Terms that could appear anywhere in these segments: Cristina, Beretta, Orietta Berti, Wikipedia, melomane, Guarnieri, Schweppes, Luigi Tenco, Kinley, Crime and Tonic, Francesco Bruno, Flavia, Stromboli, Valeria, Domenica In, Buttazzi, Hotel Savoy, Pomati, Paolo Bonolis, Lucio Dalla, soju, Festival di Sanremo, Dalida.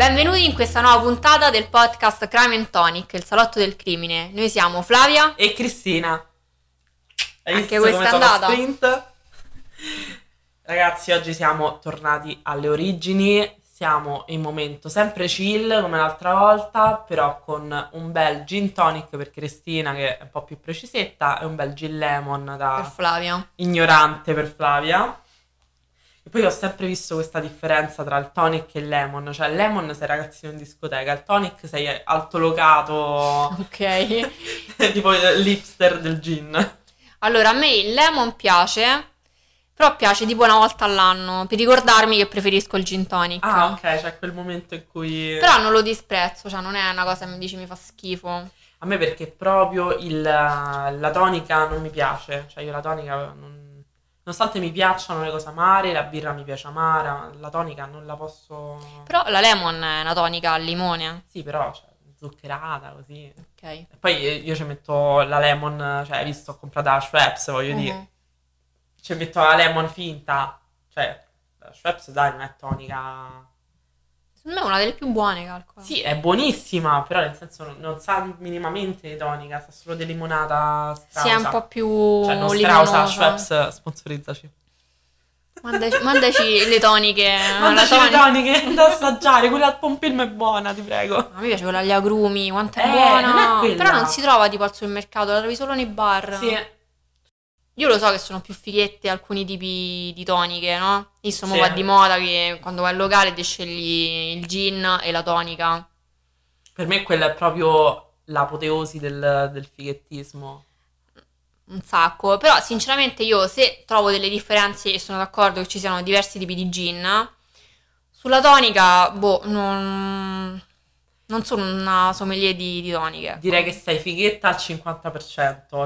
Benvenuti in questa nuova puntata del podcast Crime and Tonic, il salotto del crimine. Noi siamo Flavia e Cristina. Anche questa è andata. Ragazzi, oggi siamo tornati alle origini. Siamo in momento sempre chill come l'altra volta, però con un bel gin tonic per Cristina, che è un po' più precisetta, e un bel gin lemon da Flavia. Ignorante per Flavia. E poi ho sempre visto questa differenza tra il tonic e il lemon, cioè il lemon sei ragazzino in discoteca, il tonic sei altolocato, ok, tipo l'hipster del gin. Allora, a me il lemon piace, però piace tipo una volta all'anno, per ricordarmi che preferisco il gin tonic. Ah, ok, cioè quel momento in cui... Però non lo disprezzo, cioè non è una cosa che mi dici mi fa schifo. A me perché proprio la tonica non mi piace, cioè io la tonica non... Nonostante mi piacciono le cose amare, la birra mi piace amara, la tonica non la posso... Però la lemon è una tonica al limone. Sì, però cioè, zuccherata, così. Ok. E poi io ci metto la lemon, cioè, visto, ho comprata la Schweppes, voglio dire. Ci metto la lemon finta. Cioè, la Schweppes, dai, non è tonica... Secondo me è una delle più buone, calcola. Sì, è buonissima, però nel senso non sa minimamente di tonica, sa solo di limonata strausa. Sì, è un po' più cioè, non strausa, Schweppes, sponsorizzaci. Mandaci le toniche. Mandaci le toniche da assaggiare, quella al pompilmo è buona, ti prego. A me piace quella agli agrumi, quanto è buona. Non è però non si trova tipo al supermercato, la trovi solo nei bar. Sì. Io lo so che sono più fighette alcuni tipi di toniche, no? Insomma, sì. Va di moda che quando vai al locale ti scegli il gin e la tonica. Per me quella è proprio l'apoteosi del fighettismo. Un sacco. Però, sinceramente, io se trovo delle differenze e sono d'accordo che ci siano diversi tipi di gin, sulla tonica, boh, non sono una sommelier di toniche. Direi che sei fighetta al 50%,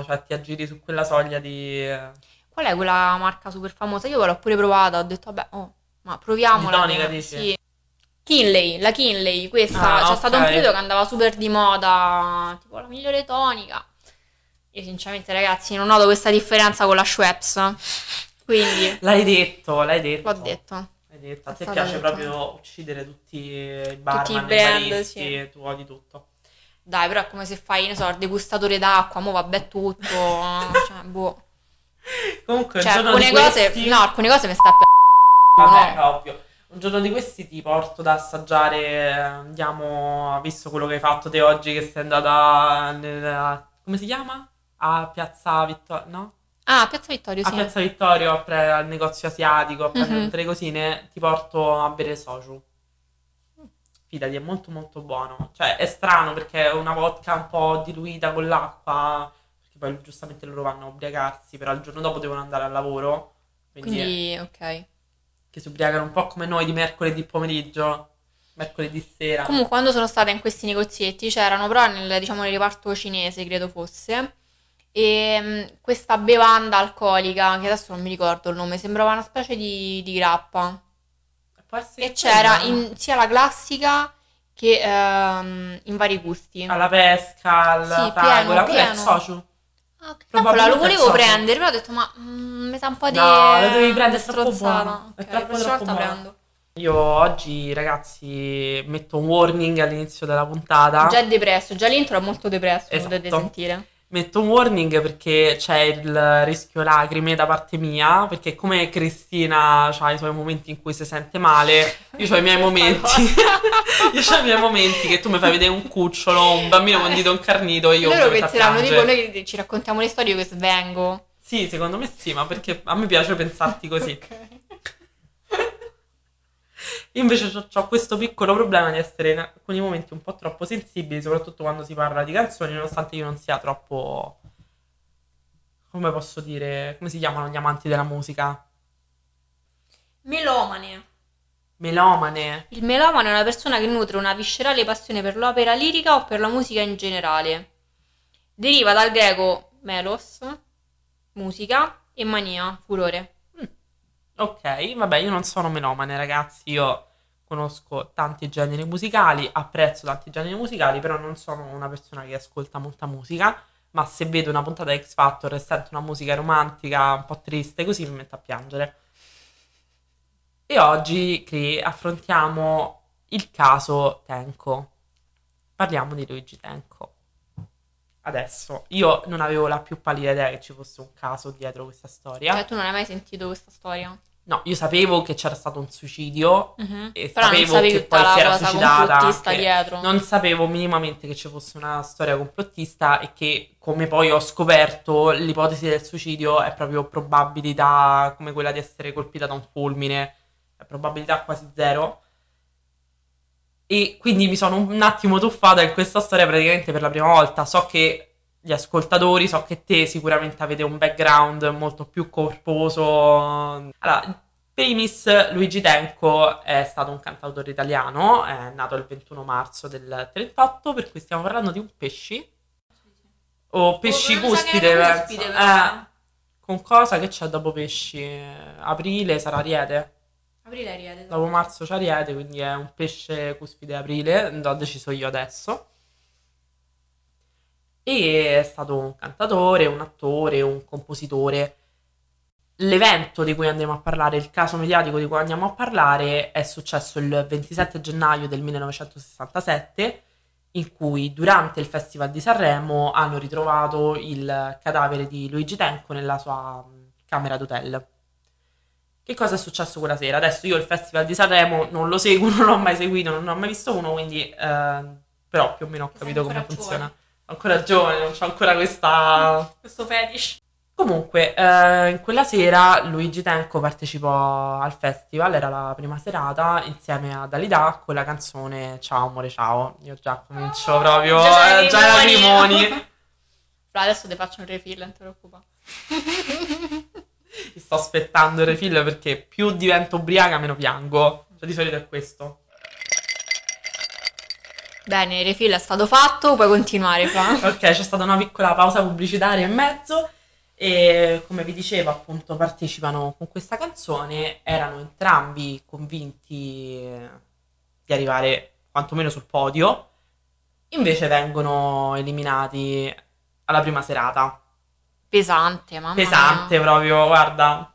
cioè ti aggiri su quella soglia di... Qual è quella marca super famosa? Io l'ho pure provata, ho detto vabbè, ma proviamola. Di tonica, dici? Sì. Kinley, la Kinley, questa, c'è stato un periodo che andava super di moda, tipo la migliore tonica. Io sinceramente ragazzi non noto questa differenza con la Schweppes, quindi... L'hai detto. L'ho detto. A te piace proprio uccidere tutti i barman, i baristi, sì. Tu odi tutto. Dai, però è come se fai, ne so, il degustatore d'acqua, mo vabbè tutto, cioè, boh. Comunque, cioè, alcune cose mi sta piacendo. Vabbè, no? Ovvio. Un giorno di questi ti porto da assaggiare, andiamo, visto quello che hai fatto te oggi, che sei andata come si chiama? A Piazza Vittorio, no? Ah, Piazza Vittorio, sì. A Piazza Vittorio, al negozio asiatico, a prendere tutte le cosine, ti porto a bere soju. Fidati, è molto molto buono. Cioè, è strano perché è una vodka un po' diluita con l'acqua, perché poi giustamente loro vanno a ubriacarsi, però il giorno dopo devono andare al lavoro. Quindi ok. Che si ubriacano un po' come noi di mercoledì pomeriggio, mercoledì sera. Comunque, quando sono stata in questi negozietti, c'erano però nel reparto cinese, credo fosse... E questa bevanda alcolica, che adesso non mi ricordo il nome, sembrava una specie di grappa. E c'era sia la classica che in vari gusti. Alla pesca, alla fragola, quello è il socio. Lo volevo prendere, però ho detto, ma mi sa un po' di... No, lo devi prendere, è troppo buono. Okay, la prossima volta prendo. Io oggi, ragazzi, metto un warning all'inizio della puntata. Già è depresso, già l'intro è molto depresso, esatto. Potete sentire. Metto un warning perché c'è il rischio lacrime da parte mia, perché come Cristina ha i suoi momenti in cui si sente male, io ho i miei momenti che tu mi fai vedere un cucciolo, un bambino con dito incarnito e io loro penseranno tipo noi ci raccontiamo le storie, io che svengo. Sì, secondo me sì, ma perché a me piace pensarti così. Okay. Io invece ho questo piccolo problema di essere in alcuni momenti un po' troppo sensibili, soprattutto quando si parla di canzoni, nonostante io non sia troppo, come posso dire, come si chiamano gli amanti della musica? Melomane. Il melomane è una persona che nutre una viscerale passione per l'opera lirica o per la musica in generale. Deriva dal greco melos, musica, e mania, furore. Ok, vabbè, io non sono melomane, ragazzi, io conosco tanti generi musicali, apprezzo tanti generi musicali, però non sono una persona che ascolta molta musica, ma se vedo una puntata di X Factor e sento una musica romantica un po' triste, così mi metto a piangere. E oggi affrontiamo il caso Tenco. Parliamo di Luigi Tenco. Adesso, io non avevo la più pallida idea che ci fosse un caso dietro questa storia. Cioè, tu non hai mai sentito questa storia? No, io sapevo che c'era stato un suicidio, e però sapevo che poi si era suicidata. Non sapevo minimamente che ci fosse una storia complottista e che, come poi ho scoperto, l'ipotesi del suicidio è proprio probabilità come quella di essere colpita da un fulmine, è probabilità quasi zero. E quindi mi sono un attimo tuffata in questa storia praticamente per la prima volta. So che gli ascoltatori, so che te sicuramente avete un background molto più corposo. Allora, primis, Luigi Tenco è stato un cantautore italiano, è nato il 21 marzo del 38, per cui stiamo parlando di un pesci o pesci cuspide, penso. Con cosa che c'è dopo pesci? Aprile sarà Ariete. Aprile Ariete. Dopo marzo c'è Ariete, quindi è un pesce cuspide aprile, l'ho deciso io adesso. E è stato un cantatore, un attore, un compositore. L'evento di cui andiamo a parlare, il caso mediatico di cui andiamo a parlare, è successo il 27 gennaio del 1967, in cui durante il Festival di Sanremo hanno ritrovato il cadavere di Luigi Tenco nella sua camera d'hotel. Che cosa è successo quella sera? Adesso io il Festival di Sanremo non lo seguo, non l'ho mai seguito, non ho mai visto uno, quindi però più o meno ho capito come funziona. Ancora giovane, non c'ho ancora questo fetish. Comunque, quella sera Luigi Tenco partecipò al festival, era la prima serata, insieme a Dalida con la canzone Ciao amore, ciao. Io già comincio proprio, già era limoni. Però adesso ti faccio un refill, non ti preoccupare. Ti sto aspettando il refill perché più divento ubriaca meno piango, cioè di solito è questo. Bene, il refill è stato fatto, puoi continuare Fra. Ok, c'è stata una piccola pausa pubblicitaria in mezzo e, come vi dicevo, appunto partecipano con questa canzone. Erano entrambi convinti di arrivare quantomeno sul podio, invece vengono eliminati alla prima serata. Pesante, mamma mia. Pesante proprio, guarda.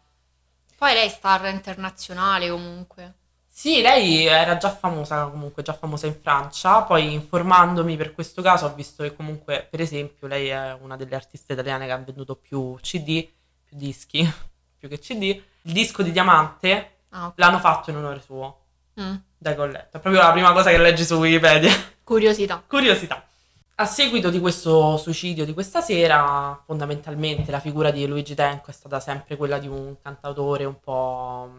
Poi lei è star internazionale comunque. Sì, lei era già famosa comunque, già famosa in Francia, poi informandomi per questo caso ho visto che comunque, per esempio, lei è una delle artiste italiane che ha venduto più CD, più dischi, più che CD. Il disco di Diamante l'hanno fatto in onore suo, da che ho letto. È proprio la prima cosa che leggi su Wikipedia. Curiosità. A seguito di questo suicidio di questa sera, fondamentalmente la figura di Luigi Tenco è stata sempre quella di un cantautore un po'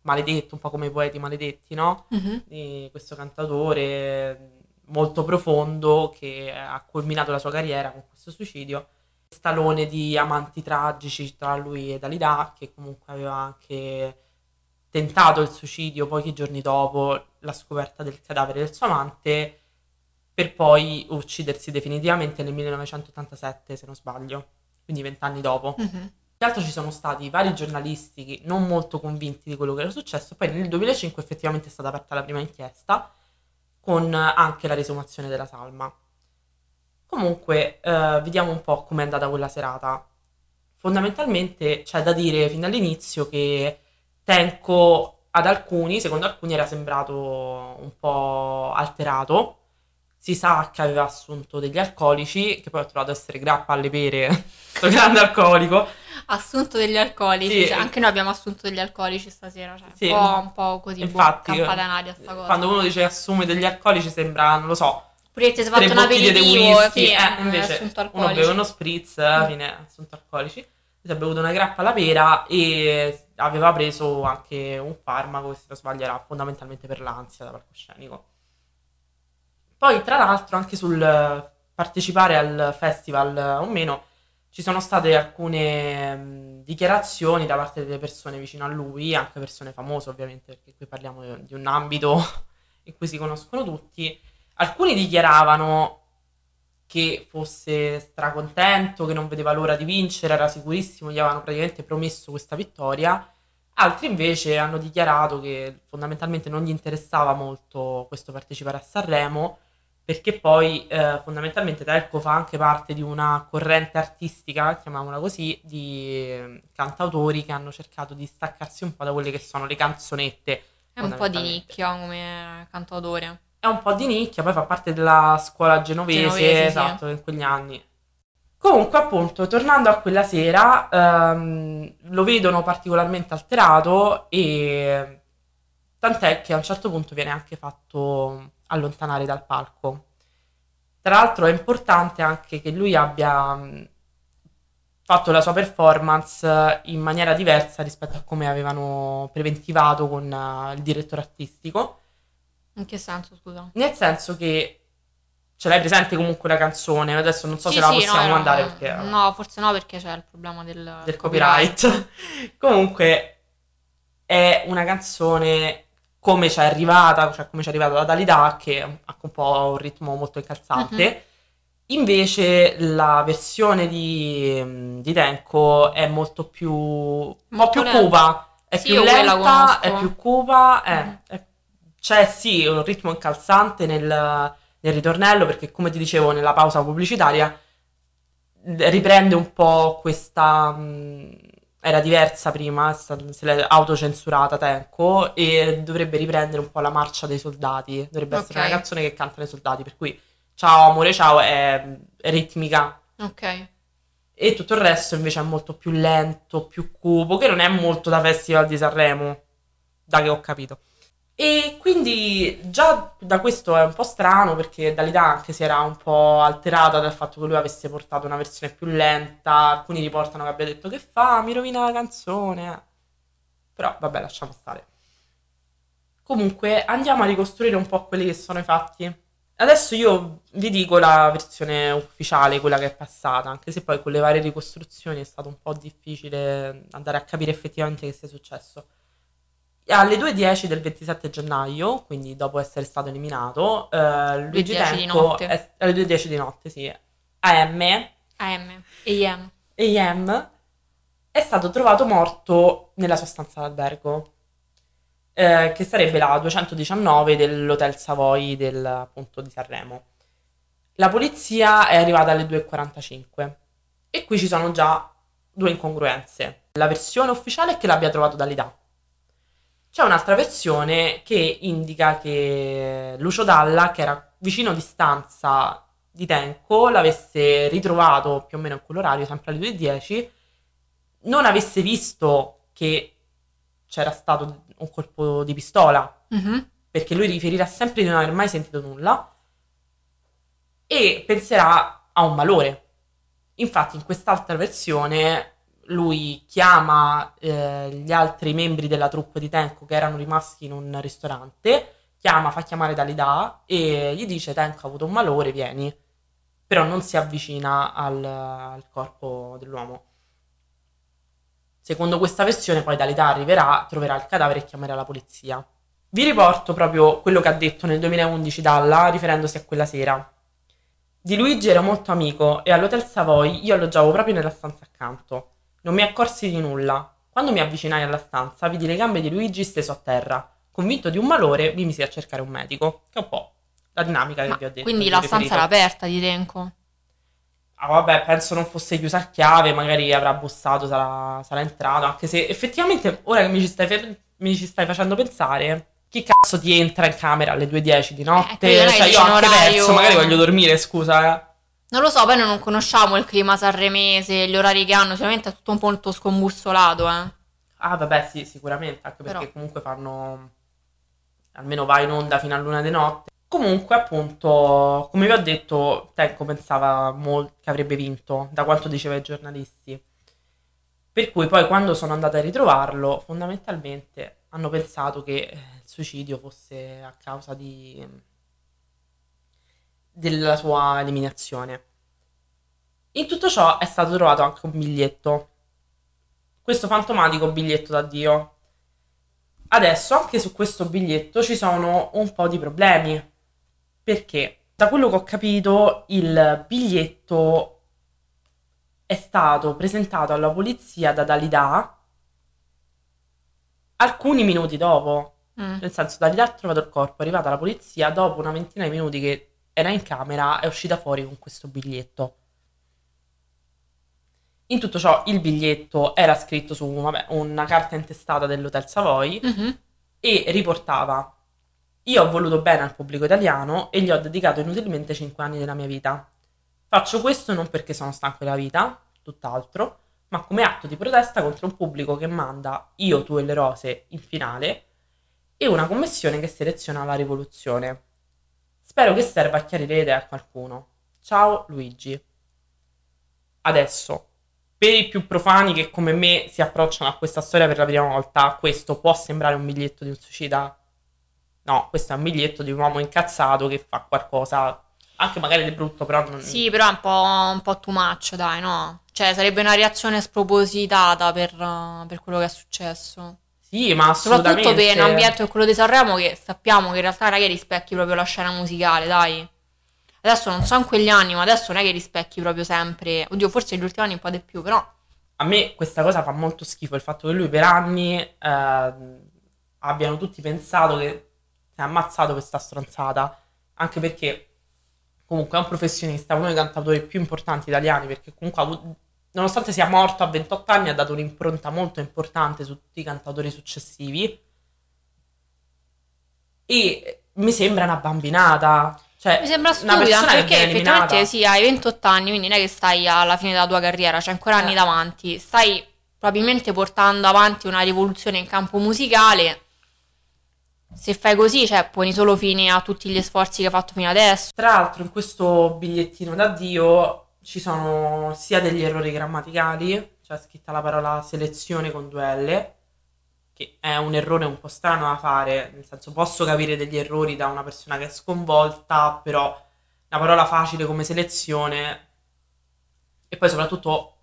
maledetto, un po' come i poeti maledetti, no? Di questo cantautore molto profondo che ha culminato la sua carriera con questo suicidio. Stallone di amanti tragici tra lui e Dalida, che comunque aveva anche tentato il suicidio pochi giorni dopo la scoperta del cadavere del suo amante, per poi uccidersi definitivamente nel 1987, se non sbaglio, quindi 20 anni dopo. Tra l'altro ci sono stati vari giornalisti non molto convinti di quello che era successo, poi nel 2005 effettivamente è stata aperta la prima inchiesta con anche la riesumazione della salma. Comunque vediamo un po' com'è andata quella serata. Fondamentalmente c'è da dire fin dall'inizio che Tenco secondo alcuni era sembrato un po' alterato. Si sa che aveva assunto degli alcolici, che poi ho trovato essere grappa alle pere, questo grande alcolico. Assunto degli alcolici, sì. Cioè, anche noi abbiamo assunto degli alcolici stasera, cioè sì. un po' così, infatti, campanaria sta cosa. Quando uno dice assume degli alcolici sembra, non lo so, pure che si è fatto un aperitivo, sì, invece uno beve uno spritz, alla fine assunto alcolici. Si è bevuto una grappa alla pera e aveva preso anche un farmaco, che se non sbaglio era fondamentalmente per l'ansia da palcoscenico. Poi, tra l'altro, anche sul partecipare al festival o meno, ci sono state alcune dichiarazioni da parte delle persone vicino a lui, anche persone famose ovviamente, perché qui parliamo di un ambito in cui si conoscono tutti. Alcuni dichiaravano che fosse stracontento, che non vedeva l'ora di vincere, era sicurissimo, gli avevano praticamente promesso questa vittoria. Altri invece hanno dichiarato che fondamentalmente non gli interessava molto questo partecipare a Sanremo, perché poi fondamentalmente Tenco fa anche parte di una corrente artistica, chiamiamola così, di cantautori che hanno cercato di staccarsi un po' da quelle che sono le canzonette È un po' di nicchia come cantautore. È un po' di nicchia, poi fa parte della scuola genovese, esatto, sì, in quegli anni. Comunque, appunto, tornando a quella sera, lo vedono particolarmente alterato e tant'è che a un certo punto viene anche fatto allontanare dal palco. Tra l'altro è importante anche che lui abbia fatto la sua performance in maniera diversa rispetto a come avevano preventivato con il direttore artistico. In che senso, scusa? Nel senso che ce l'hai presente comunque la canzone, adesso non so se la possiamo mandare perché... No, forse no, perché c'è il problema del copyright. Comunque è una canzone come ci è arrivata, cioè come ci è arrivata la Dalida, che ha un po' un ritmo molto incalzante. Mm-hmm. Invece la versione di Tenco è molto più... un po' più cupa, è più lenta, è più cupa, c'è sì un ritmo incalzante nel ritornello, perché come ti dicevo nella pausa pubblicitaria riprende un po' questa... era diversa prima, se l'è autocensurata Tenco, e dovrebbe riprendere un po' la marcia dei soldati, dovrebbe essere una canzone che cantano i soldati, per cui Ciao amore, ciao è ritmica. Ok. E tutto il resto invece è molto più lento, più cupo, che non è molto da Festival di Sanremo, da che ho capito. E quindi già da questo è un po' strano, perché Dalida anche si era un po' alterata dal fatto che lui avesse portato una versione più lenta. Alcuni riportano che abbia detto che fa, mi rovina la canzone. Però vabbè, lasciamo stare. Comunque andiamo a ricostruire un po' quelli che sono i fatti. Adesso io vi dico la versione ufficiale, quella che è passata, anche se poi con le varie ricostruzioni è stato un po' difficile andare a capire effettivamente che sia successo. Alle 2.10 del 27 gennaio, quindi dopo essere stato eliminato, Luigi Tenco, alle 2.10 di notte, sì, AM, è stato trovato morto nella sua stanza d'albergo, che sarebbe la 219 dell'Hotel Savoy appunto di Sanremo. La polizia è arrivata alle 2.45 e qui ci sono già due incongruenze. La versione ufficiale è che l'abbia trovato Dalida. C'è un'altra versione che indica che Lucio Dalla, che era vicino di stanza di Tenco, l'avesse ritrovato più o meno in quell'orario, sempre alle 2.10, non avesse visto che c'era stato un colpo di pistola, perché lui riferirà sempre di non aver mai sentito nulla e penserà a un malore. Infatti in quest'altra versione lui chiama gli altri membri della troupe di Tenco che erano rimasti in un ristorante, fa chiamare Dalida e gli dice: Tenco ha avuto un malore, vieni. Però non si avvicina al corpo dell'uomo. Secondo questa versione poi Dalida arriverà, troverà il cadavere e chiamerà la polizia. Vi riporto proprio quello che ha detto nel 2011 Dalla, riferendosi a quella sera. Di Luigi ero molto amico e all'Hotel Savoy io alloggiavo proprio nella stanza accanto. Non mi accorsi di nulla. Quando mi avvicinai alla stanza, vidi le gambe di Luigi steso a terra. Convinto di un malore, mi misi a cercare un medico. Che è un po' la dinamica che vi ho detto. Quindi la stanza era aperta di Tenco? Ah vabbè, penso non fosse chiusa a chiave, magari avrà bussato, sarà entrato. Anche se effettivamente, ora che mi ci stai facendo pensare, chi cazzo ti entra in camera alle 2.10 di notte? Cioè io ho anche perso, magari voglio dormire, scusa. Non lo so, poi non conosciamo il clima sanremese, gli orari che hanno, sicuramente è tutto un po' molto scombussolato, Ah, vabbè, sì, sicuramente, anche perché comunque fanno, almeno va in onda fino all'una di notte. Comunque, appunto, come vi ho detto, Tenco pensava che avrebbe vinto, da quanto diceva ai giornalisti. Per cui poi quando sono andata a ritrovarlo, fondamentalmente hanno pensato che il suicidio fosse a causa della sua eliminazione. In tutto ciò è stato trovato anche un biglietto, questo fantomatico biglietto d'addio. Adesso anche su questo biglietto ci sono un po' di problemi, perché da quello che ho capito il biglietto è stato presentato alla polizia da Dalida alcuni minuti dopo. Nel senso, Dalida ha trovato il corpo, è arrivata la polizia, dopo una ventina di minuti che era in camera, è uscita fuori con questo biglietto. In tutto ciò il biglietto era scritto su una carta intestata dell'Hotel Savoy e riportava: io ho voluto bene al pubblico italiano e gli ho dedicato inutilmente 5 anni della mia vita. Faccio questo non perché sono stanco della vita, tutt'altro, ma come atto di protesta contro un pubblico che manda Io, tu e le rose in finale e una commissione che seleziona la rivoluzione. Spero che serva a chiarire le idee a qualcuno. Ciao Luigi. Adesso, per i più profani che come me si approcciano a questa storia per la prima volta, questo può sembrare un biglietto di un suicida? No, questo è un biglietto di un uomo incazzato che fa qualcosa anche magari di brutto, però non... Sì, però è un po' too much, dai, no? Cioè, sarebbe una reazione spropositata per quello che è successo. Sì, ma assolutamente. Soprattutto per un ambiente come quello di Sanremo, che sappiamo che in realtà non è che rispecchi proprio la scena musicale, dai. Adesso non so in quegli anni, ma adesso non è che rispecchi proprio sempre. Oddio, forse negli ultimi anni un po' di più, però... A me questa cosa fa molto schifo, il fatto che lui per anni abbiano tutti pensato che si è ammazzato per sta stronzata, anche perché... Comunque è un professionista, uno dei cantautori più importanti italiani, perché comunque, nonostante sia morto a 28 anni, ha dato un'impronta molto importante su tutti i cantautori successivi. E mi sembra una bambinata. Cioè, mi sembra stupida, perché effettivamente sì, hai 28 anni, quindi non è che stai alla fine della tua carriera, c'hai ancora anni davanti. Stai probabilmente portando avanti una rivoluzione in campo musicale. Se fai così, cioè, poni solo fine a tutti gli sforzi che hai fatto fino adesso. Tra l'altro, in questo bigliettino d'addio ci sono sia degli errori grammaticali, cioè scritta la parola selezione con due L, che è un errore un po' strano da fare, nel senso posso capire degli errori da una persona che è sconvolta, però una parola facile come selezione, e poi soprattutto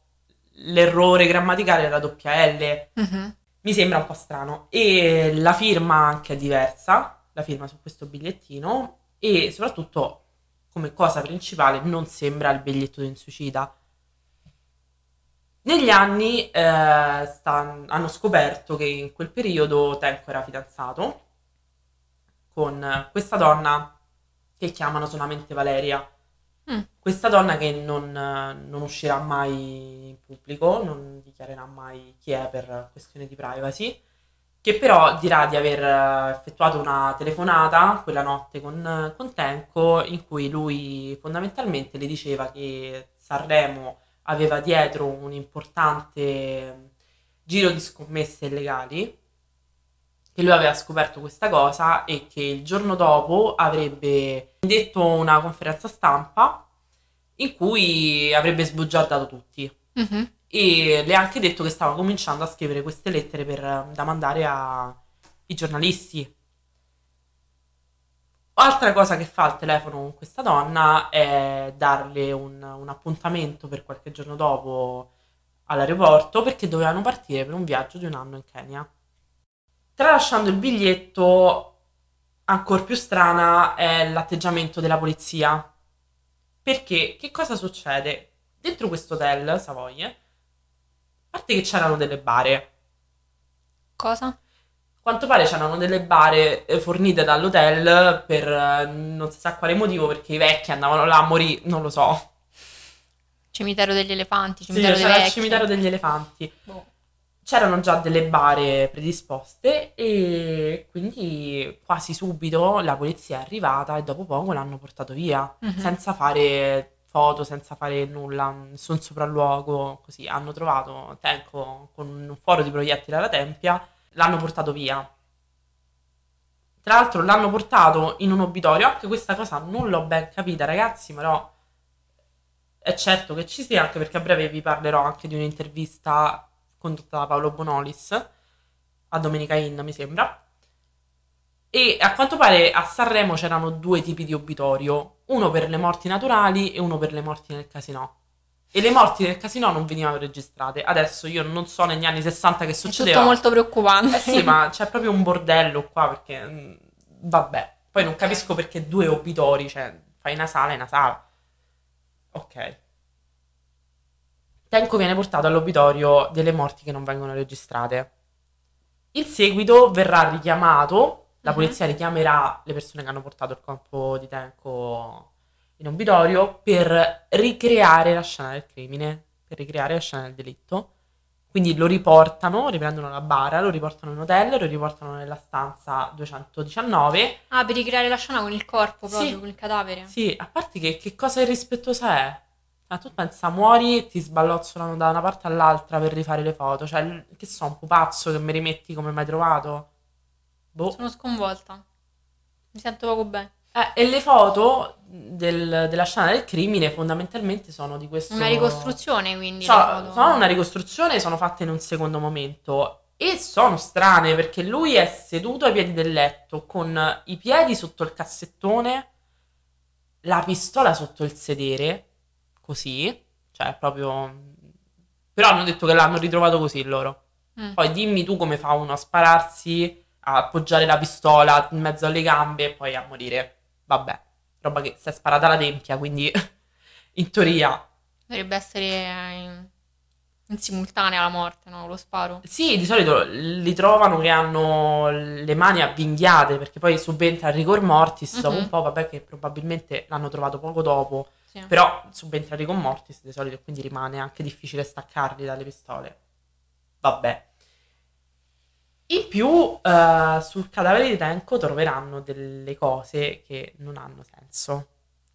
l'errore grammaticale della doppia L. Mm-hmm. Mi sembra un po' strano, e la firma anche è diversa, la firma su questo bigliettino, e soprattutto come cosa principale non sembra il biglietto di un suicida. Negli anni hanno scoperto che in quel periodo Tenco era fidanzato con questa donna che chiamano solamente Valeria, questa donna che non uscirà mai in pubblico, non dichiarerà mai chi è per questione di privacy, che però dirà di aver effettuato una telefonata quella notte con Tenco, in cui lui fondamentalmente le diceva che Sanremo aveva dietro un importante giro di scommesse illegali, che lui aveva scoperto questa cosa e che il giorno dopo avrebbe detto una conferenza stampa in cui avrebbe sbugiardato tutti. Mm-hmm. E le ha anche detto che stava cominciando a scrivere queste lettere da mandare ai giornalisti. Altra cosa che fa al telefono con questa donna è darle un appuntamento per qualche giorno dopo all'aeroporto, perché dovevano partire per un viaggio di un anno in Kenya. Tralasciando il biglietto, ancor più strana è l'atteggiamento della polizia. Perché che cosa succede? Dentro questo hotel Savoy, a parte che c'erano delle bare. Cosa? Quanto pare c'erano delle bare fornite dall'hotel per non si sa quale motivo, perché i vecchi andavano là a morire, non lo so. Cimitero degli elefanti, cimitero dei vecchi. Sì, c'era il cimitero degli elefanti. Boh. C'erano già delle bare predisposte e quindi quasi subito la polizia è arrivata e dopo poco l'hanno portato via, senza fare foto, senza fare nulla, nessun sopralluogo, così. Hanno trovato Tenco con un foro di proiettili alla tempia, l'hanno portato via. Tra l'altro l'hanno portato in un obitorio, anche questa cosa non l'ho ben capita, ragazzi, però è certo che ci sia, anche perché a breve vi parlerò anche di un'intervista condotta da Paolo Bonolis a Domenica In, mi sembra. E a quanto pare a Sanremo c'erano due tipi di obitorio, uno per le morti naturali e uno per le morti nel casinò, e le morti nel casinò non venivano registrate. Adesso io non so negli anni 60 che succedeva, è tutto molto preoccupante. Sì, ma c'è proprio un bordello qua, perché vabbè, poi non capisco perché due obitori, cioè fai una sala e una sala. Ok. Tenco viene portato all'obitorio delle morti che non vengono registrate. In seguito verrà richiamato, la polizia richiamerà le persone che hanno portato il corpo di Tenco in obitorio per ricreare la scena del crimine, per ricreare la scena del delitto. Quindi lo riportano, riprendono la bara, lo riportano in hotel, lo riportano nella stanza 219. Ah, per ricreare la scena con il corpo proprio, sì, con il cadavere. Sì, a parte che cosa irrispettosa è. Ma tu pensa, muori e ti sballozzolano da una parte all'altra per rifare le foto. Cioè, che so, un pupazzo che mi rimetti come mai trovato? Boh. Sono sconvolta. Mi sento poco bene. E le foto della scena del crimine fondamentalmente sono di questo... Una ricostruzione, quindi. Sono una ricostruzione, sono fatte in un secondo momento. E sono strane, perché lui è seduto ai piedi del letto, con i piedi sotto il cassettone, la pistola sotto il sedere, così. Cioè, proprio... Però hanno detto che l'hanno ritrovato così loro. Poi dimmi tu come fa uno a spararsi, a appoggiare la pistola in mezzo alle gambe e poi a morire. Vabbè, roba che si è sparata alla tempia, quindi in teoria dovrebbe essere in simultanea la morte, no? Lo sparo. Sì, di solito li trovano che hanno le mani avvinghiate, perché poi subentra il rigor mortis dopo un po', vabbè che probabilmente l'hanno trovato poco dopo, sì. Però subentra il rigor mortis di solito, quindi rimane anche difficile staccarli dalle pistole. Vabbè. In più sul cadavere di Tenco troveranno delle cose che non hanno senso,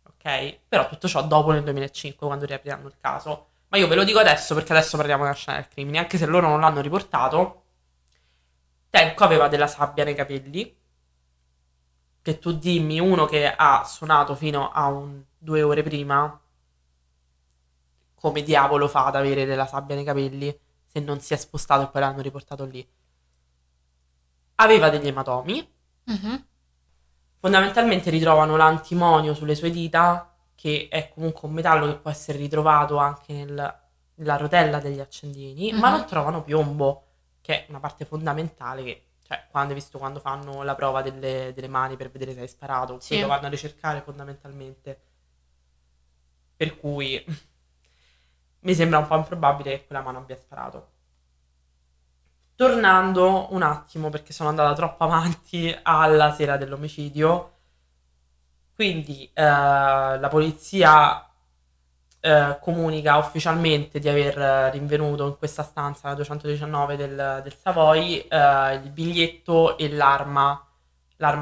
ok? Però tutto ciò dopo, nel 2005, quando riapriranno il caso. Ma io ve lo dico adesso, perché adesso parliamo della scena del crimine, anche se loro non l'hanno riportato. Tenco aveva della sabbia nei capelli, che tu dimmi uno che ha suonato fino a 2 ore prima, come diavolo fa ad avere della sabbia nei capelli se non si è spostato e poi l'hanno riportato lì? Aveva degli ematomi, fondamentalmente ritrovano l'antimonio sulle sue dita, che è comunque un metallo che può essere ritrovato anche nella rotella degli accendini, ma non trovano piombo, che è una parte fondamentale, che, cioè, quando hai visto quando fanno la prova delle mani per vedere se hai sparato, sì, quello vanno a ricercare fondamentalmente. Per cui mi sembra un po' improbabile che quella mano abbia sparato. Tornando un attimo, perché sono andata troppo avanti, alla sera dell'omicidio, quindi la polizia comunica ufficialmente di aver rinvenuto in questa stanza, la 219 del Savoy, il biglietto e l'arma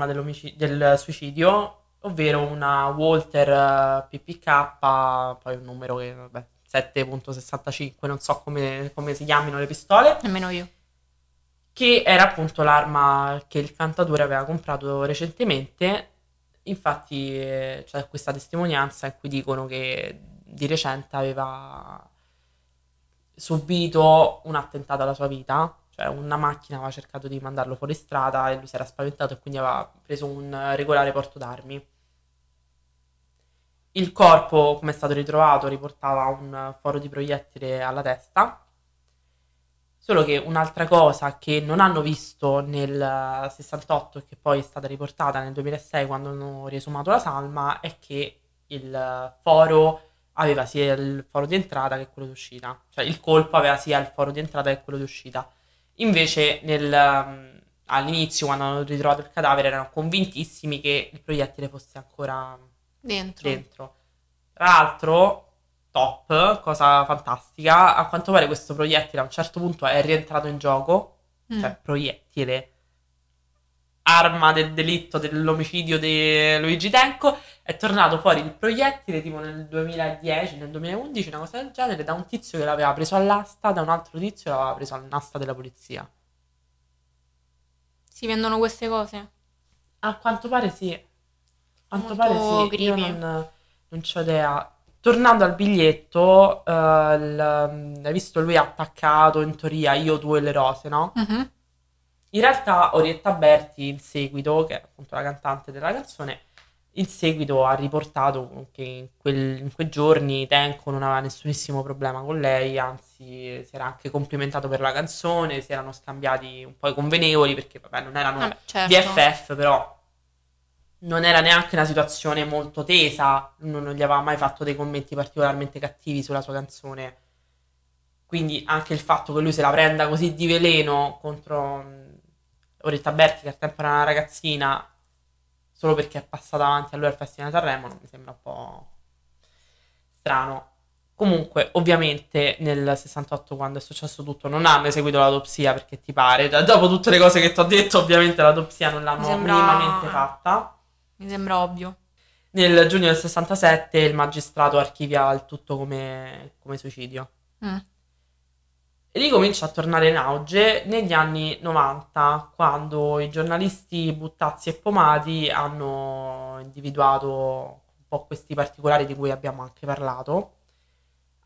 del suicidio, ovvero una Walter PPK, poi un numero che, vabbè, 7.65, non so come si chiamino le pistole. Nemmeno io. Che era appunto l'arma che il cantatore aveva comprato recentemente. Infatti c'è questa testimonianza in cui dicono che di recente aveva subito un attentato alla sua vita, cioè una macchina aveva cercato di mandarlo fuori strada e lui si era spaventato e quindi aveva preso un regolare porto d'armi. Il corpo, come è stato ritrovato, riportava un foro di proiettile alla testa. Solo che un'altra cosa che non hanno visto nel 68 e che poi è stata riportata nel 2006 quando hanno riesumato la salma è che il foro aveva sia il foro di entrata che quello di uscita. Cioè il colpo aveva sia il foro di entrata che quello di uscita. Invece all'inizio, quando hanno ritrovato il cadavere, erano convintissimi che il proiettile fosse ancora dentro. Tra l'altro... top, cosa fantastica, a quanto pare questo proiettile a un certo punto è rientrato in gioco, cioè proiettile, arma del delitto dell'omicidio di Luigi Tenco, è tornato fuori il proiettile tipo nel 2010, nel 2011, una cosa del genere, da un tizio che l'aveva preso all'asta, da un altro tizio che l'aveva preso all'asta della polizia. Si vendono queste cose? A quanto pare sì, a quanto pare sì. Io non c'ho idea. Tornando al biglietto, hai visto lui attaccato, in teoria, io, tu e le rose, no? In realtà Orietta Berti, in seguito, che è appunto la cantante della canzone, in seguito ha riportato che in quei giorni Tenco non aveva nessunissimo problema con lei, anzi si era anche complimentato per la canzone, si erano scambiati un po' i convenevoli, perché vabbè non erano BFF, però... non era neanche una situazione molto tesa, non gli aveva mai fatto dei commenti particolarmente cattivi sulla sua canzone. Quindi anche il fatto che lui se la prenda così di veleno contro Orietta Berti, che al tempo era una ragazzina, solo perché è passata avanti a lui al Festival di Sanremo, non mi sembra un po' strano. Comunque, ovviamente, nel 68, quando è successo tutto, non hanno eseguito l'autopsia, perché ti pare, dopo tutte le cose che ti ho detto, ovviamente l'autopsia non l'hanno minimamente fatta. Mi sembra ovvio. Nel giugno del 67 il magistrato archivia il tutto come suicidio. E ricomincia a tornare in auge negli anni 90, quando i giornalisti Buttazzi e Pomati hanno individuato un po' questi particolari di cui abbiamo anche parlato.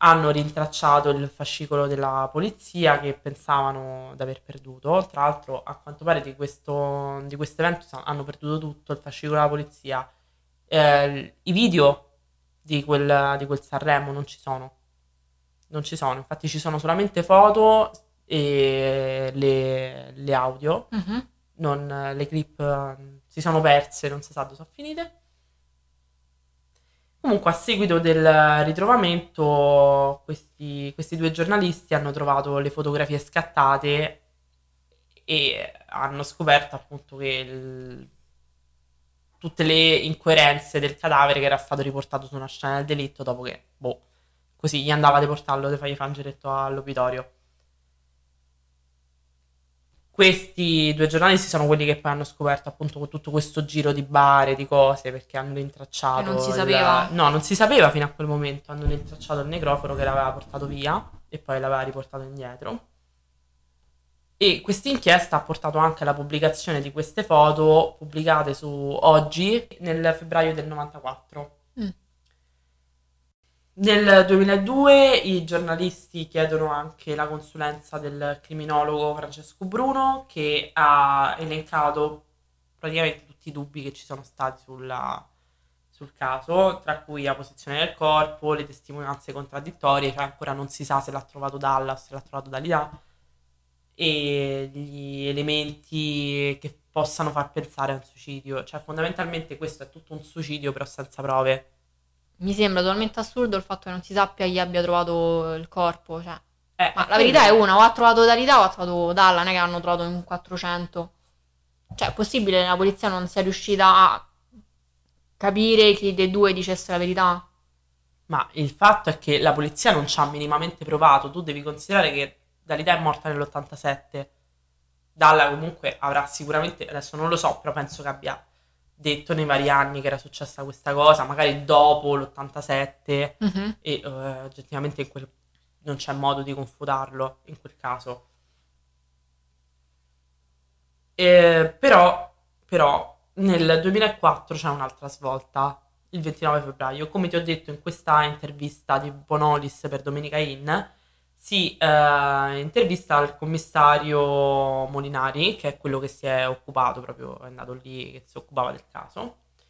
Hanno rintracciato il fascicolo della polizia che pensavano di aver perduto. Tra l'altro, a quanto pare, di questo evento hanno perduto tutto, il fascicolo della polizia. I video di quel Sanremo non ci sono, infatti ci sono solamente foto e le audio, non, le clip si sono perse, non si sa dove sono finite. Comunque, a seguito del ritrovamento, questi due giornalisti hanno trovato le fotografie scattate e hanno scoperto appunto che tutte le incoerenze del cadavere che era stato riportato su una scena del delitto, dopo che, così gli andava di portarlo, di fargli frangeretto all'obitorio. Questi due giornalisti sono quelli che poi hanno scoperto appunto tutto questo giro di bar e di cose, perché hanno rintracciato... Che non si sapeva. No, non si sapeva fino a quel momento. Hanno rintracciato il necroforo che l'aveva portato via e poi l'aveva riportato indietro. E questa inchiesta ha portato anche alla pubblicazione di queste foto pubblicate su Oggi nel febbraio del 94. Nel 2002 i giornalisti chiedono anche la consulenza del criminologo Francesco Bruno, che ha elencato praticamente tutti i dubbi che ci sono stati sul caso, tra cui la posizione del corpo, le testimonianze contraddittorie, cioè ancora non si sa se l'ha trovato Dalla o se l'ha trovato Dalida, e gli elementi che possano far pensare a un suicidio. Cioè fondamentalmente questo è tutto un suicidio però senza prove. Mi sembra totalmente assurdo il fatto che non si sappia chi abbia trovato il corpo, cioè. Ma la verità è una, o ha trovato Dalida o ha trovato Dalla, non è che hanno trovato in 400. Cioè è possibile che la polizia non sia riuscita a capire chi dei due dicesse la verità? Ma il fatto è che la polizia non ci ha minimamente provato. Tu devi considerare che Dalida è morta nell'87. Dalla comunque avrà sicuramente, adesso non lo so, però penso che abbia detto nei vari anni che era successa questa cosa, magari dopo l'87, e oggettivamente non c'è modo di confutarlo in quel caso. Però nel 2004 c'è un'altra svolta, il 29 febbraio. Come ti ho detto in questa intervista di Bonolis per Domenica In, si intervista il commissario Molinari, che è quello che si è occupato, proprio è andato lì, che si occupava del caso.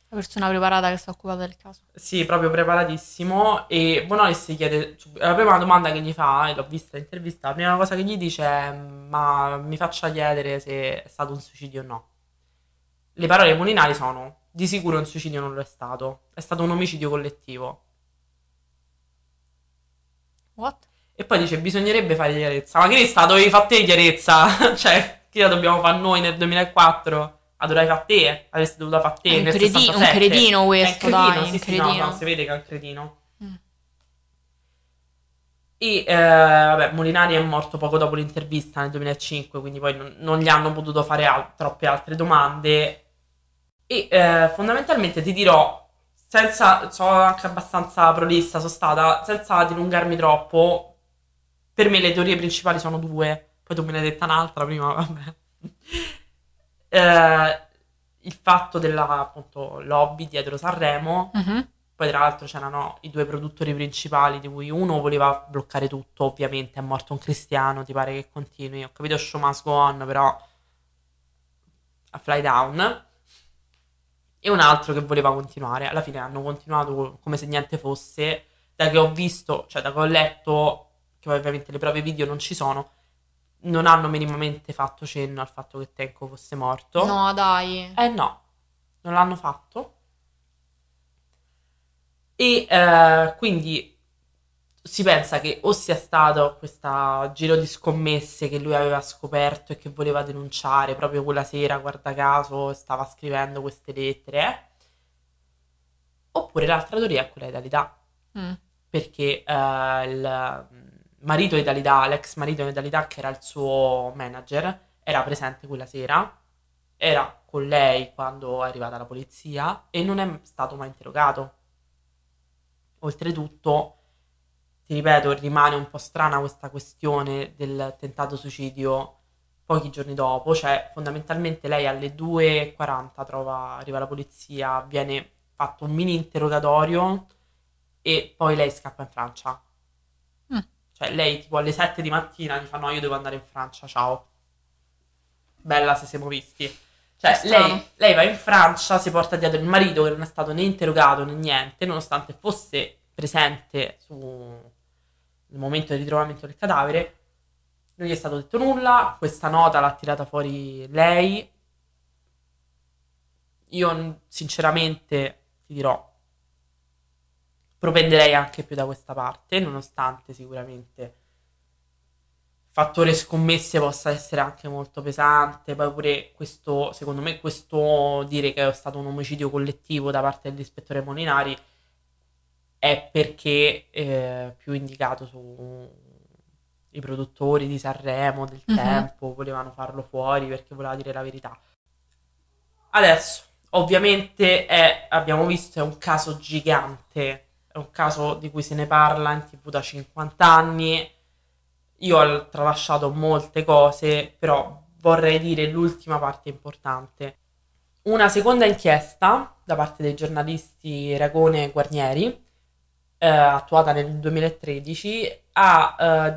La persona preparata che si è occupata del caso. Sì, proprio preparatissimo. E Bonolis si chiede, la prima domanda che gli fa, e l'ho vista l'intervista, la prima cosa che gli dice è: ma mi faccia chiedere se è stato un suicidio o no. Le parole Molinari sono: di sicuro un suicidio non lo è stato un omicidio collettivo. What? E poi dice: bisognerebbe fare chiarezza. Ma Crista, dovevi fare te chiarezza? Cioè, che la dobbiamo fare noi nel 2004? La dovrai fare te, avresti dovuto fare te nel 67. È un cretino questo, dai. Sì, cretino. Sì, no, si vede che è un cretino. E vabbè, Molinari è morto poco dopo l'intervista, nel 2005, quindi poi non gli hanno potuto fare troppe altre domande. E fondamentalmente ti dirò, sono anche abbastanza prolissa, sono stata, senza dilungarmi troppo. Per me le teorie principali sono due, poi tu me ne hai detta un'altra prima, vabbè. Il fatto della, appunto, lobby dietro Sanremo, poi tra l'altro c'erano i due produttori principali, di cui uno voleva bloccare tutto, ovviamente è morto un cristiano, ti pare che continui, ho capito Show Must Go On, però a Fly Down, e un altro che voleva continuare. Alla fine hanno continuato come se niente fosse, da che ho visto, cioè da che ho letto, che ovviamente le prove video non ci sono, non hanno minimamente fatto cenno al fatto che Tenco fosse morto. No, dai. No, non l'hanno fatto. E quindi si pensa che o sia stato questo giro di scommesse che lui aveva scoperto e che voleva denunciare proprio quella sera, guarda caso, stava scrivendo queste lettere, oppure l'altra teoria è quella di Dalida. perché il marito di Dalida, l'ex marito di Dalida, che era il suo manager, era presente quella sera, era con lei quando è arrivata la polizia e non è stato mai interrogato. Oltretutto, ti ripeto, rimane un po' strana questa questione del tentato suicidio pochi giorni dopo, cioè fondamentalmente lei alle 2.40 arriva la polizia, viene fatto un mini interrogatorio e poi lei scappa in Francia. Cioè lei tipo alle 7 di mattina gli fa: no, io devo andare in Francia, ciao. Bella se siamo visti. Cioè lei va in Francia, si porta dietro il marito che non è stato né interrogato né niente, nonostante fosse presente nel momento del ritrovamento del cadavere. Non gli è stato detto nulla, questa nota l'ha tirata fuori lei. Io sinceramente ti dirò, propenderei anche più da questa parte, nonostante sicuramente il fattore scommesse possa essere anche molto pesante. Poi pure questo, secondo me, questo dire che è stato un omicidio collettivo da parte dell'ispettore Molinari è perché più indicato su... i produttori di Sanremo, del tempo, volevano farlo fuori perché voleva dire la verità. Adesso, ovviamente, abbiamo visto, è un caso gigante, è un caso di cui se ne parla in TV da 50 anni, io ho tralasciato molte cose, però vorrei dire l'ultima parte importante. Una seconda inchiesta da parte dei giornalisti Ragone e Guarnieri, attuata nel 2013, ha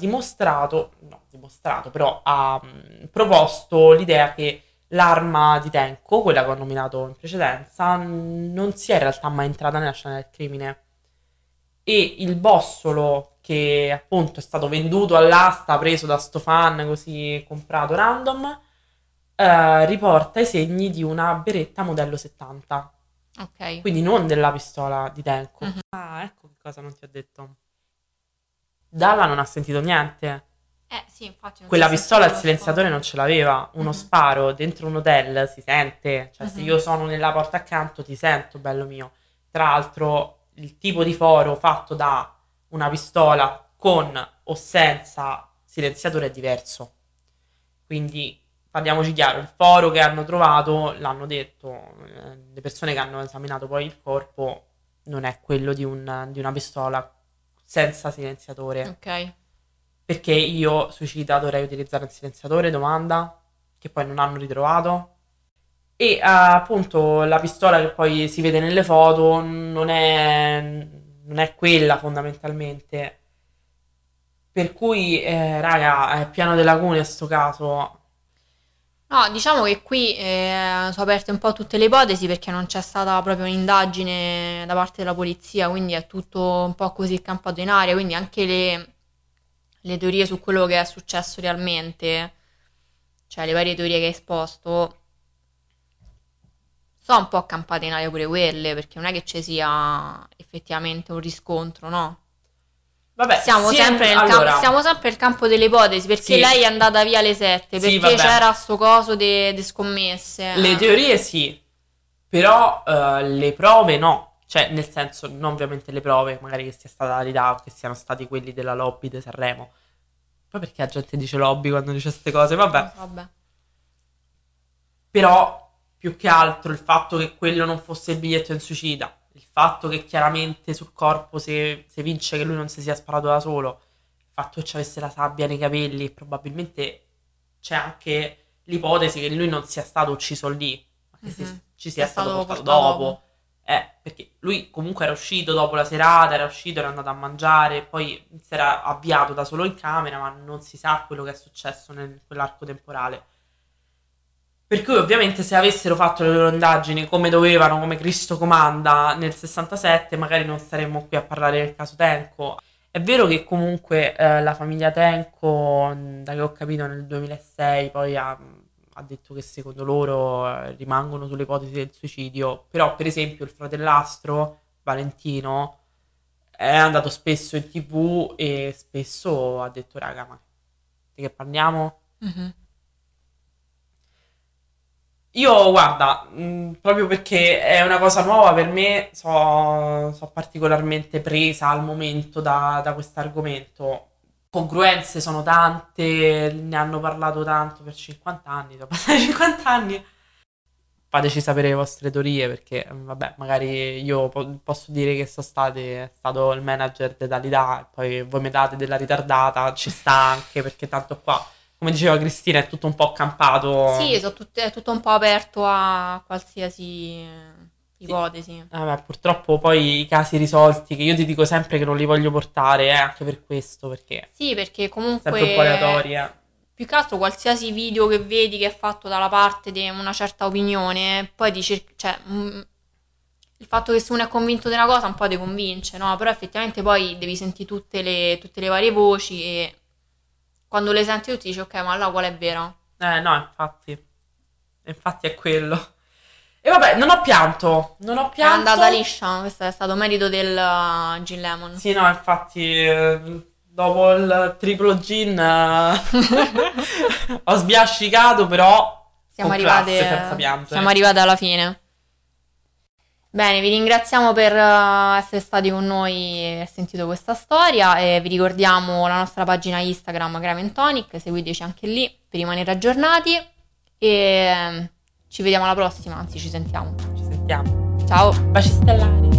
proposto l'idea che l'arma di Tenco, quella che ho nominato in precedenza, non sia in realtà mai entrata nella scena del crimine, e il bossolo, che appunto è stato venduto all'asta, preso da sto fan così comprato random, riporta i segni di una Beretta modello 70. Okay. Quindi non della pistola di Tenco. Ah, ecco che cosa non ti ho detto. Dalla non ha sentito niente. Sì, infatti. Quella pistola il silenziatore non ce l'aveva. Uno sparo dentro un hotel si sente. Cioè se io sono nella porta accanto ti sento, bello mio. Tra l'altro il tipo di foro fatto da una pistola con o senza silenziatore è diverso. Quindi... parliamoci chiaro, il foro che hanno trovato, l'hanno detto, le persone che hanno esaminato poi il corpo, non è quello di una pistola senza silenziatore. Ok. Perché io, suicida, dovrei utilizzare il silenziatore? Domanda, che poi non hanno ritrovato. E appunto la pistola che poi si vede nelle foto non è quella fondamentalmente. Per cui, raga, è piano delle lacune sto caso. No, diciamo che qui sono aperte un po' tutte le ipotesi perché non c'è stata proprio un'indagine da parte della polizia, quindi è tutto un po' così campato in aria, quindi anche le teorie su quello che è successo realmente, cioè le varie teorie che hai esposto, sono un po' campate in aria pure quelle, perché non è che ci sia effettivamente un riscontro, no? Vabbè, siamo sempre nel campo delle ipotesi, perché sì, lei è andata via alle 7, perché sì, c'era sto coso di scommesse. Le teorie sì, però le prove no, cioè nel senso, non ovviamente le prove, magari che sia stata la verità o che siano stati quelli della lobby di Sanremo. Poi perché la gente dice lobby quando dice queste cose, vabbè. Però più che altro il fatto che quello non fosse il biglietto del suicida, il fatto che chiaramente sul corpo se vince che lui non si sia sparato da solo, il fatto che ci avesse la sabbia nei capelli, probabilmente c'è anche l'ipotesi che lui non sia stato ucciso lì, ma che ci sia stato portato dopo. Perché lui comunque era uscito dopo la serata, era andato a mangiare, poi si era avviato da solo in camera, ma non si sa quello che è successo in quell'arco temporale. Per cui ovviamente se avessero fatto le loro indagini come dovevano, come Cristo comanda, nel 67, magari non saremmo qui a parlare del caso Tenco. È vero che comunque la famiglia Tenco, da che ho capito, nel 2006 poi ha detto che secondo loro rimangono sulle ipotesi del suicidio, però per esempio il fratellastro Valentino è andato spesso in TV e spesso ha detto: raga, ma di che parliamo? Io, guarda, proprio perché è una cosa nuova per me, so particolarmente presa al momento da questo argomento. Congruenze sono tante, ne hanno parlato tanto per 50 anni, dopo 50 anni. Fateci sapere le vostre teorie, perché vabbè, magari io posso dire che è stato il manager di Dalida, e poi voi mi date della ritardata, ci sta anche, perché tanto qua, come diceva Cristina, è tutto un po' accampato. Sì, è tutto un po' aperto a qualsiasi ipotesi. Sì. Vabbè, purtroppo poi i casi risolti, che io ti dico sempre che non li voglio portare, anche per questo, perché... Sì, perché comunque... Sempre un po' aleatoria. Più che altro qualsiasi video che vedi che è fatto dalla parte di una certa opinione, poi dici, cioè, il fatto che se uno è convinto di una cosa un po' ti convince, no? Però effettivamente poi devi sentire tutte le varie voci, e quando le senti tu ti dici, ok, ma allora qual è vero? No, infatti è quello. E vabbè, non ho pianto. È andata liscia, questo è stato merito del Gin Lemon. Sì, no, infatti... Dopo il triplo gin ho sbiascicato, però siamo arrivate alla fine. Bene, vi ringraziamo per essere stati con noi e aver sentito questa storia, e vi ricordiamo la nostra pagina Instagram Crime and Tonic, seguiteci anche lì per rimanere aggiornati, e ci vediamo alla prossima, anzi ci sentiamo. Ciao, baci stellari.